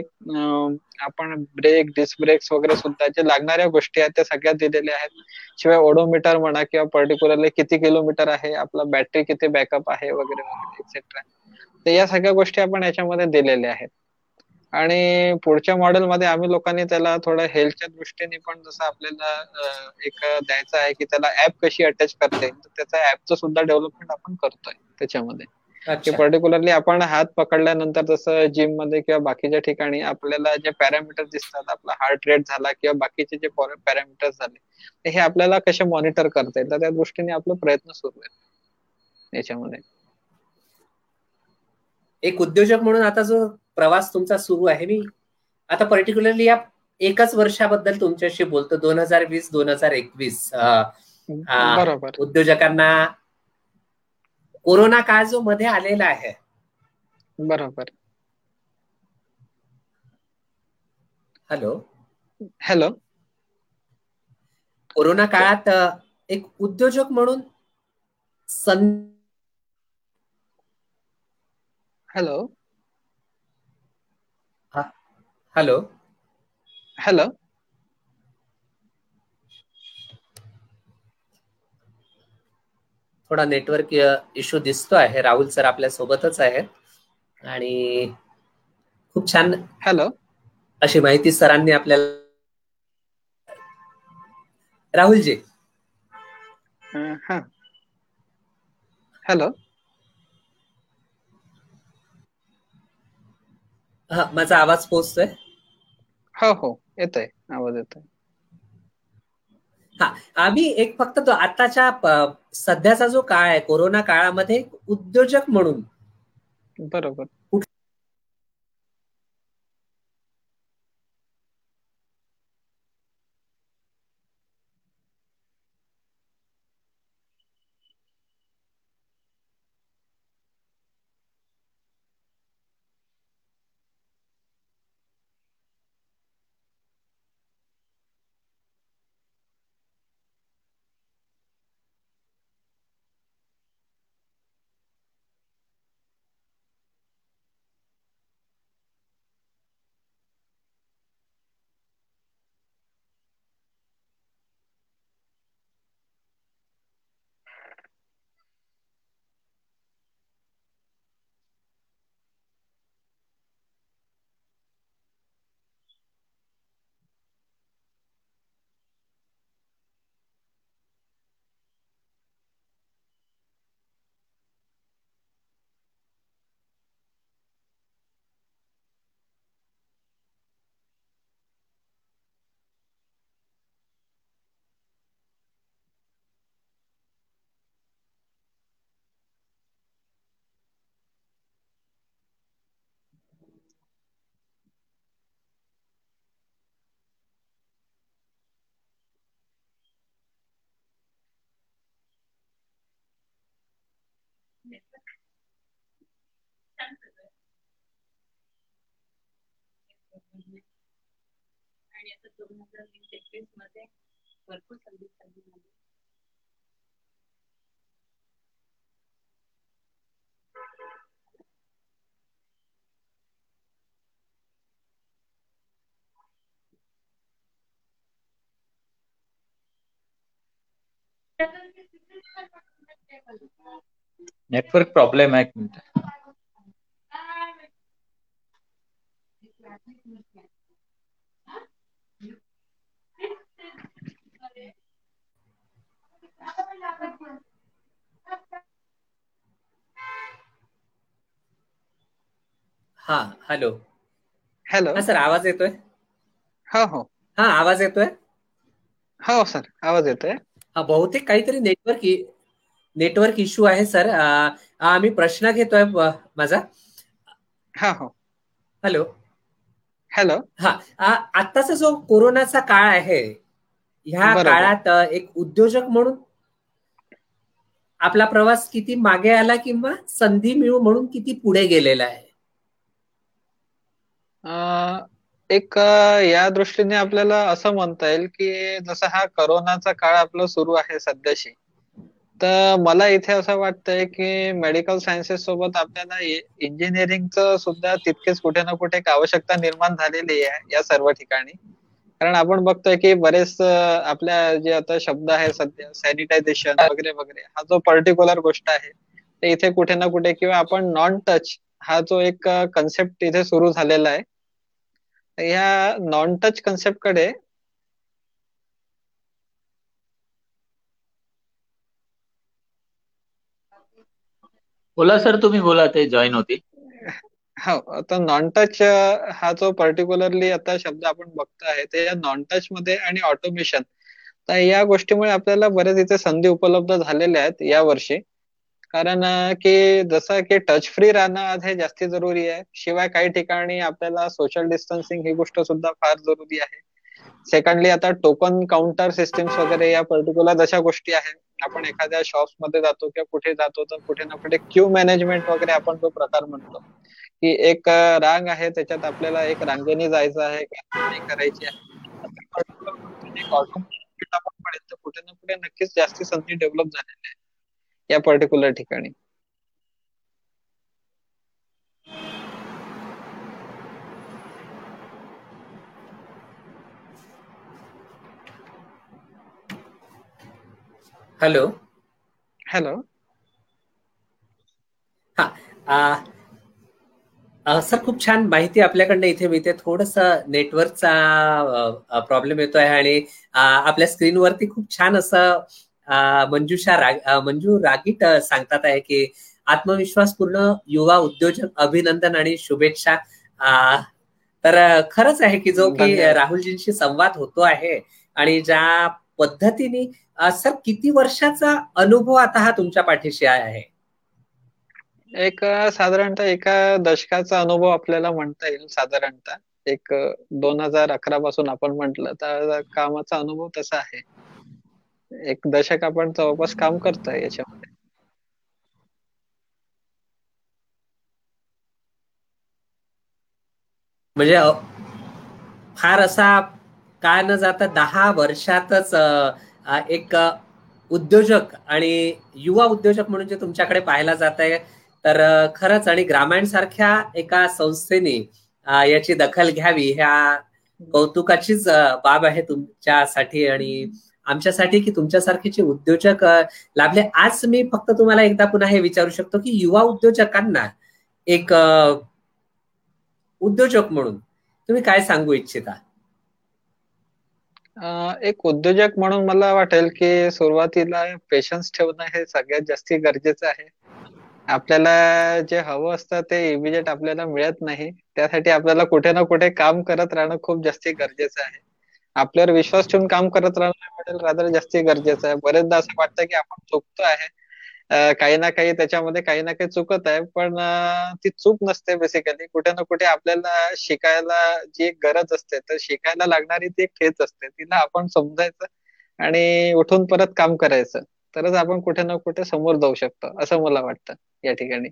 आपण ब्रेक, डिस्क ब्रेक्स वगैरे सुद्धा जे लागणाऱ्या गोष्टी आहेत त्या सगळ्या दिलेल्या आहेत. शिवाय ओडोमीटर म्हणा किंवा पर्टिक्युलरली किती किलोमीटर आहे आपला, बॅटरी किती बॅकअप आहे वगैरे वगैरे एक्सेट्रा. तर या सगळ्या गोष्टी आपण याच्यामध्ये दिलेल्या आहेत. आणि पुढच्या मॉडेलमध्ये आम्ही लोकांनी त्याला थोडं हेल्थच्या दृष्टीने पण जसं आपल्याला एक द्यायचं आहे की त्याला ऍप कशी अटॅच करता येईल, त्याचा ऍपचं सुद्धा डेव्हलपमेंट आपण करतोय त्याच्यामध्ये. पर्टिक्युलरली आपण हात पकडल्यानंतर जसं जिम मध्ये किंवा बाकीच्या ठिकाणी आपल्याला जे पॅरामीटर दिसतात, आपला हार्ट रेट झाला किंवा बाकीचे जे पॅरामीटर झाले, हे आपल्याला कसे मॉनिटर करता येईल, तर त्या दृष्टीने आपला प्रयत्न सुरू आहे याच्यामध्ये. एक उद्योजक म्हणून आता जो प्रवास तुमचा सुरू आहे, मी आता पर्टिक्युलरली या एकच वर्षाबद्दल तुमच्याशी बोलतो, 2020-2021. बरोबर, उद्योजकांना कोरोना काळ जो मध्ये आलेला आहे, बरोबर. हॅलो हॅलो, कोरोना काळात एक उद्योजक म्हणून हॅलो हॅलो हॅलो थोडा नेटवर्क इश्यू दिसतो आहे. राहुल सर आपल्या सोबतच आहेत आणि खूप छान हॅलो अशी माहिती सरांनी आपल्याला. राहुलजी, हॅलो. हा, माझा आवाज पोहोचतोय? हो हो, येतोय आवाज, येतोय. हा, आम्ही एक फक्त तो आताच्या सध्याचा जो काळ आहे कोरोना काळामध्ये उद्योजक म्हणून, बरोबर, आणि आता 2021 मध्ये भरपूर संधी मिळाली. नेटवर्क प्रॉब्लेम है. एक मिनट. हाँ हेलो हेलो. हाँ सर आवाज येतोय. हो हो. हाँ आवाज येतोय. हो सर आवाज येतोय. बहुतेक काहीतरी नेटवर्क इश्यू आहे सर. आम्ही प्रश्न घेतोय माझा. हा हो हॅलो हॅलो. हा आताचा जो कोरोनाचा काळ आहे ह्या काळात एक उद्योजक म्हणून आपला प्रवास किती मागे आला किंवा संधी मिळू म्हणून किती पुढे गेलेला आहे. एक या दृष्टीने आपल्याला असं म्हणता येईल की जसा हा करोनाचा काळ आपला सुरू आहे सध्याशी, तर मला इथे असं वाटतंय की मेडिकल सायन्सेस सोबत आपल्याला इंजिनिअरिंगचं सुद्धा तितकेच कुठे ना कुठे एक आवश्यकता निर्माण झालेली आहे या सर्व ठिकाणी. कारण आपण बघतोय की बरेच आपल्या जे आता शब्द आहे सध्या सॅनिटायझेशन वगैरे वगैरे हा जो पर्टिक्युलर गोष्ट आहे ते इथे कुठे ना कुठे किंवा आपण नॉन टच हा जो एक कन्सेप्ट इथे सुरू झालेला आहे या नॉन टच कन्सेप्ट कडे बोला सर. तुम्ही बोला ते जॉईन होतील. हो आता नॉन टच हा जो पर्टिक्युलरली आता शब्द आपण बघतो आहे ते या नॉन टच मध्ये आणि ऑटोमेशन तर या गोष्टीमुळे आपल्याला बरेच इथे संधी उपलब्ध झालेल्या आहेत या वर्षी. कारण की जसं की टच फ्री राहणं हे जास्ती जरुरी आहे. शिवाय काही ठिकाणी आपल्याला सोशल डिस्टन्सिंग ही गोष्ट सुद्धा फार जरुरी आहे. सेकंडली आता टोकन काउंटर सिस्टम्स वगैरे या पर्टिक्युलर अशा गोष्टी आहेत. आपण एखाद्या शॉप्स मध्ये जातो किंवा कुठे जातो तर कुठे ना कुठे क्यू मॅनेजमेंट वगैरे आपण तो प्रकार म्हणतो की एक रांग आहे त्याच्यात आपल्याला एक रांगेने जायचं आहे करायची आहे. कुठे ना कुठे नक्कीच जास्ती संधी डेव्हलप झालेली आहे या पर्टिक्युलर ठिकाणी. Hello hello. हा सर खूप छान माहिती आपल्याकडनं इथे मिळते. थोडासा नेटवर्कचा प्रॉब्लेम येतोय आणि आपल्या स्क्रीनवरती खूप छान असं मंजू रागीट सांगतात आहे की आत्मविश्वासपूर्ण युवा उद्योजक अभिनंदन आणि शुभेच्छा. तर खरंच आहे की जो की राहुलजींशी संवाद होतो आहे आणि ज्या पद्धतीने सर किती वर्षाचा अनुभव आता हा तुमच्या पाठीशी आहे. एक साधारणतः एका दशकाचा अनुभव आपल्याला म्हणता येईल. साधारणतः एक 2011 पासून आपण म्हटलं तर कामाचा अनुभव तसा आहे. एक दशक आपण जवळपास काम करतोय याच्यामध्ये. म्हणजे फार असा काय न जाता 10 वर्षातच एक उद्योजक आणि युवा उद्योजक म्हणून जे तुमच्याकडे पाहायला जात आहे तर खरंच आणि ग्रामीण सारख्या एका संस्थेने याची दखल घ्यावी ह्या कौतुकाचीच बाब आहे तुमच्यासाठी आणि आमच्यासाठी की तुमच्यासारखेचे उद्योजक लाभले. आज मी फक्त तुम्हाला एकदा पुन्हा हे विचारू शकतो की युवा उद्योजकांना एक उद्योजक म्हणून तुम्ही काय सांगू इच्छिता. एक उद्योजक म्हणून मला वाटेल की सुरुवातीला पेशन्स ठेवणं हे सगळ्यात जास्ती गरजेचं आहे. आपल्याला जे हवं असतं ते इमिजिएट आपल्याला मिळत नाही. त्यासाठी आपल्याला कुठे ना कुठे काम करत राहणं खूप जास्ती गरजेचं आहे. आपल्यावर विश्वास ठेवून काम करत राहणं जास्ती गरजेचं आहे. बरेचदा असं वाटतं की आपण चुकतो आहे काही ना काही त्याच्यामध्ये काही ना काही चुकत आहे पण ती चूक नसते. बेसिकली कुठे ना कुठे आपल्याला शिकायला जी एक गरज असते तर शिकायला लागणारी ती एक ठेच असते. तिला आपण समजायचं आणि उठून परत काम करायचं तरच आपण कुठे ना कुठे समोर जाऊ शकतो असं मला वाटतं या ठिकाणी.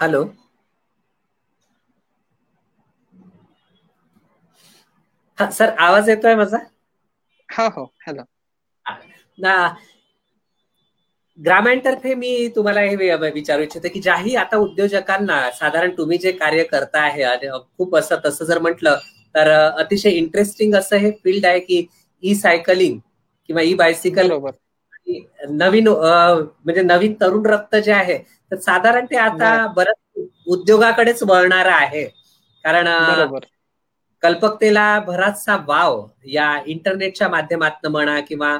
हॅलो, हा सर, आवाज येतोय माझा? हो हो, हॅलो. ग्रामांतर्फे मी तुम्हाला हे विचारू इच्छिते की ज्याही आता उद्योजकांना, साधारण तुम्ही जे कार्य करता आहे आणि खूप असं तसं जर म्हटलं तर अतिशय इंटरेस्टिंग असं हे फील्ड आहे की ई सायकलिंग किंवा ई बायसिकल, नवीन म्हणजे नवीन तरुण रक्त जे आहे तर साधारण ते आता बरंच उद्योगाकडेच वळणार आहे, कारण कल्पकतेला बराचसा वाव या इंटरनेटच्या माध्यमातून म्हणा किंवा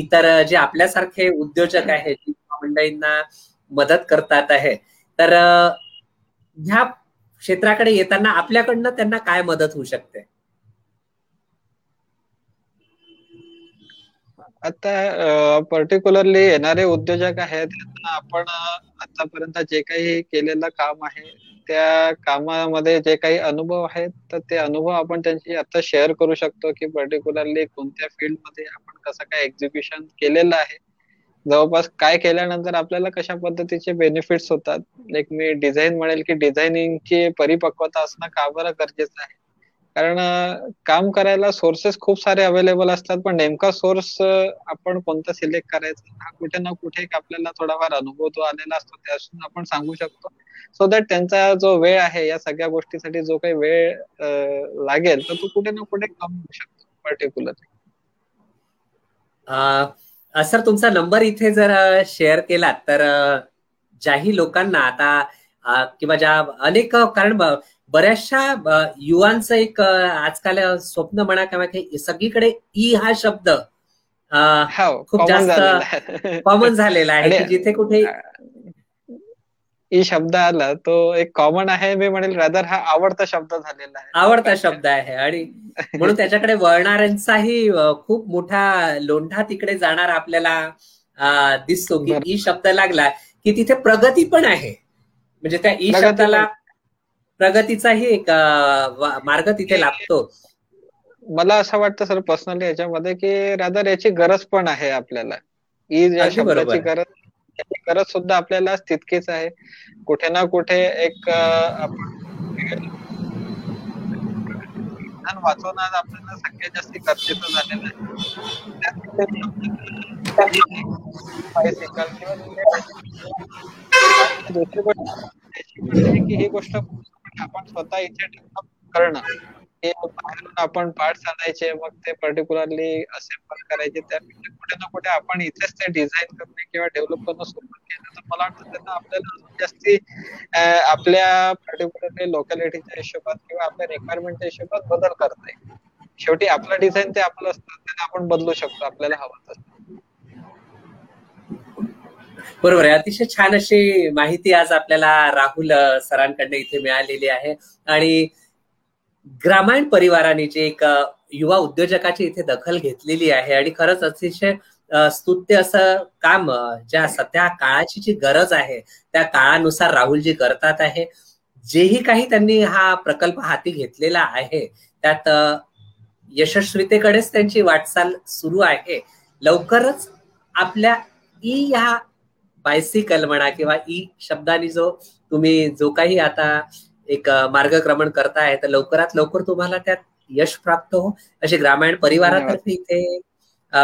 इतर जे आपल्यासारखे उद्योजक आहेत मंडळींना मदत करतात आहे, तर ह्या क्षेत्राकडे येताना आपल्याकडनं त्यांना काय मदत होऊ शकते? आता पर्टिक्युलरली येणारे उद्योजक आहेत त्यांना आपण आतापर्यंत जे काही केलेलं काम आहे त्या कामामध्ये जे काही अनुभव आहेत तर ते अनुभव आपण त्यांची आता शेअर करू शकतो की पर्टिक्युलरली कोणत्या फील्डमध्ये आपण कसं काय एक्झिक्युशन केलेलं आहे, जवळपास काय केल्यानंतर आपल्याला कशा पद्धतीचे बेनिफिट्स होतात. एक मी डिझाईन म्हणेल की डिझायनिंगची परिपक्वता असणं का बरं गरजेचं आहे, कारण काम करायला सोर्सेस खूप सारे अवेलेबल असतात पण नेमका सोर्स आपण कोणता सिलेक्ट करायचा हा कुठे ना कुठे आपल्याला थोडाफार अनुभव तो आलेला असतो त्यातून आपण सांगू शकतो. सो दॅट त्यांचा जो वेळ आहे या सगळ्या गोष्टीसाठी जो काही वेळ लागेल तर तो कुठे ना कुठे कमी होऊ शकतो पर्टिक्युलरली. सर, तुमचा नंबर इथे जर शेअर केला तर ज्याही लोकांना आता किंवा ज्या अनेक, कारण बऱ्याचशा युवांचं एक आजकाल स्वप्न म्हणा किंवा सगळीकडे ई हा शब्द खूप जास्त कॉमन झालेला आहे, जिथे कुठे ई शब्द आला तो एक कॉमन आहे, मी म्हणेल रादर हा आवडता शब्द झालेला आहे, आवडता शब्द आहे आणि म्हणून त्याच्याकडे वळणाऱ्यांचाही खूप मोठा लोंढा तिकडे जाणार आपल्याला दिसतो की ई शब्द लागला की तिथे प्रगती पण आहे, म्हणजे त्या ई शब्दाला प्रगतीचाही एक मार्ग तिथे लागतो. मला असं वाटतं सर पर्सनली याच्यामध्ये की रादर याची गरज पण आहे आपल्याला, ही ज्या शब्दाची गरज सुद्धा आपल्याला तितकीच आहे. कुठे ना कुठे एक आपण वाचवणार आपल्याला सगळ्यात जास्त गरजेचं झालेलं आहे. दुसरी गोष्ट ही गोष्ट आपण स्वतः इथे डेव्हलप करणं, हे बाहेरून आपण पार्ट्स आणायचे मग ते पर्टिक्युलरली असेंबल करायचे, त्यापेक्षा कुठे ना कुठे आपण इथेच ते डिझाईन करणे किंवा डेव्हलप करणं सुरू केलं तर मला वाटतं त्यांना आपल्याला जास्ती आपल्या पर्टिक्युलरली लोकॅलिटीच्या हिशोबात किंवा आपल्या रिक्वायरमेंटच्या हिशोबात बदल करता येईल. शेवटी आपलं डिझाईन ते आपलं असतं, त्याला आपण बदलू शकतो आपल्याला हवं तसं. बरोबर आहे. अतिशय छान अशी माहिती आज आपल्याला राहुल सरांकडनं इथे मिळालेली आहे आणि ग्रामीण परिवाराने जे एक युवा उद्योजकाची इथे दखल घेतलेली आहे आणि खरंच अतिशय स्तुत्य असं काम ज्या सध्या काळाची जी गरज आहे त्या काळानुसार राहुलजी करतात आहे. जेही काही त्यांनी हा प्रकल्प हाती घेतलेला आहे त्यात यशस्वीतेकडेच त्यांची वाटचाल सुरू आहे. लवकरच आपल्या ई ह्या बायसिकल म्हणा किंवा ई शब्दाने जो काही आता एक मार्गक्रमण करताय तर लवकरात लवकर तुम्हाला त्यात यश प्राप्त हो अशी ग्रामीण परिवारातर्फे इथे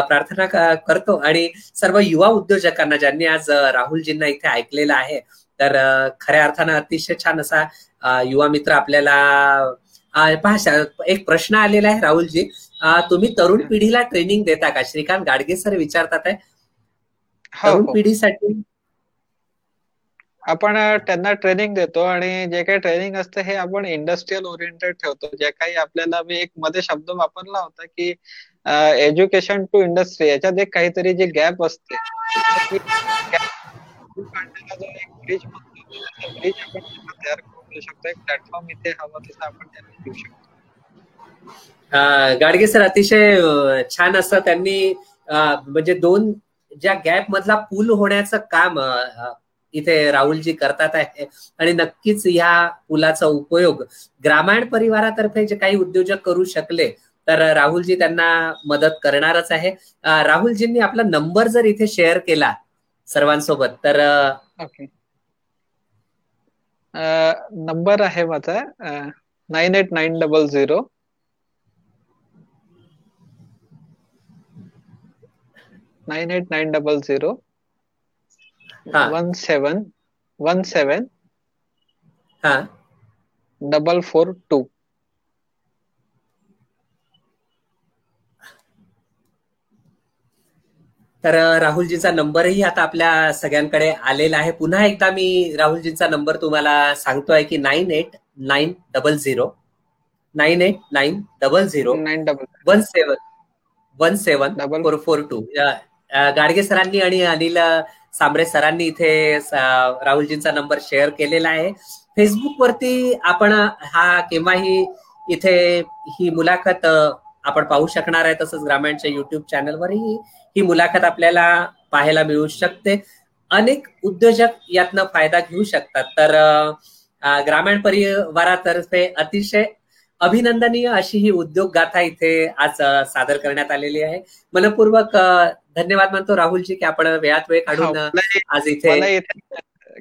प्रार्थना करतो आणि सर्व युवा उद्योजकांना ज्यांनी आज राहुलजींना इथे ऐकलेलं आहे तर खऱ्या अर्थानं अतिशय छान असा युवा मित्र आपल्याला. पहा, एक प्रश्न आलेला आहे राहुलजी, तुम्ही तरुण पिढीला ट्रेनिंग देता का? श्रीकांत गाडगे सर विचारतात आहे. तरुण पिढीसाठी आपण त्यांना ट्रेनिंग देतो आणि जे काही ट्रेनिंग असतं हे आपण इंडस्ट्रियल ओरिएंटेड ठेवतो. जे काही आपल्याला मी एक मध्ये शब्द वापरला होता की एज्युकेशन टू इंडस्ट्री, याच्यात एक काहीतरी जे गॅप असते ब्रिज आपण तयार करू शकतो, एक प्लॅटफॉर्म इथे हवा तसा आपण त्यांना देऊ शकतो. गाडगे सर अतिशय छान असं त्यांनी म्हणजे दोन ज्या गॅप मधला पूल होण्याचं काम इथे राहुलजी करतात आहे. आणि नक्कीच ह्या पुलाचा उपयोग ग्रामीण परिवारातर्फे जे काही उद्योजक करू शकले तर राहुलजी त्यांना मदत करणारच आहे. राहुलजींनी आपला नंबर जर इथे शेअर केला सर्वांसोबत तर नंबर आहे माझा 98900 98900 1717 442. तर राहुलजींचा नंबरही आता आपल्या सगळ्यांकडे आलेला आहे. पुन्हा एकदा मी राहुलजींचा नंबर तुम्हाला सांगतोय की 98900 1717 442. गाडगे सरांनी आणि अनिल सांबरे सरांनी इथे राहुलजींचा नंबर शेअर केलेला आहे. फेसबुक वरती आपण हा केव्हाही इथे ही मुलाखत आपण पाहू शकणार आहे. तसंच ग्रामीणच्या युट्यूब चॅनलवरही ही मुलाखत आपल्याला पाहायला मिळू शकते. अनेक उद्योजक यातनं फायदा घेऊ शकतात. तर ग्रामीण परिवारातर्फे अतिशय अभिनंदनीय अशी ही उद्योग गाथा इथे आज सादर करण्यात आलेली आहे. मनपूर्वक धन्यवाद मानतो राहुलजी की आपण वेळात वेळ काढून आज इथे.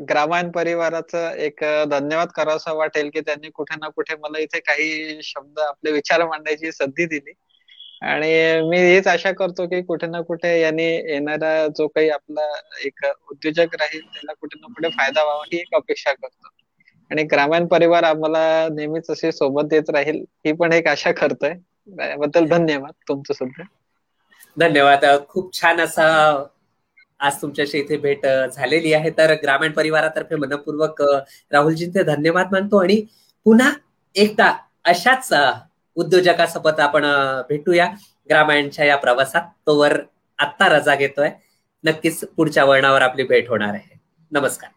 ग्रामीण परिवाराचं एक धन्यवाद करावासा वाटेल की त्यांनी कुठे ना कुठे मला इथे काही शब्द आपले विचार मांडायची संधी दिली. आणि मी हेच आशा करतो की कुठे ना कुठे यांनी येणारा जो काही आपला एक उद्योजक राहील त्याला कुठे ना कुठे फायदा व्हावा ही एक अपेक्षा करतो. आणि ग्रामीण परिवार आम्हाला नेहमीच अशी सोबत देत राहील ही पण एक आशा करतोय. त्याबद्दल धन्यवाद. तुमचं सुद्धा धन्यवाद. खूप छान असा आज तुमच्याशी इथे भेट झालेली आहे. तर ग्रामीण परिवारातर्फे मनपूर्वक राहुलजींचे धन्यवाद मानतो आणि पुन्हा एकदा अशाच उद्योजकासोबत आपण भेटूया ग्रामीणच्या या प्रवासात. तोवर आत्ता रजा घेतोय. नक्कीच पुढच्या वळणावर आपली भेट होणार आहे. नमस्कार.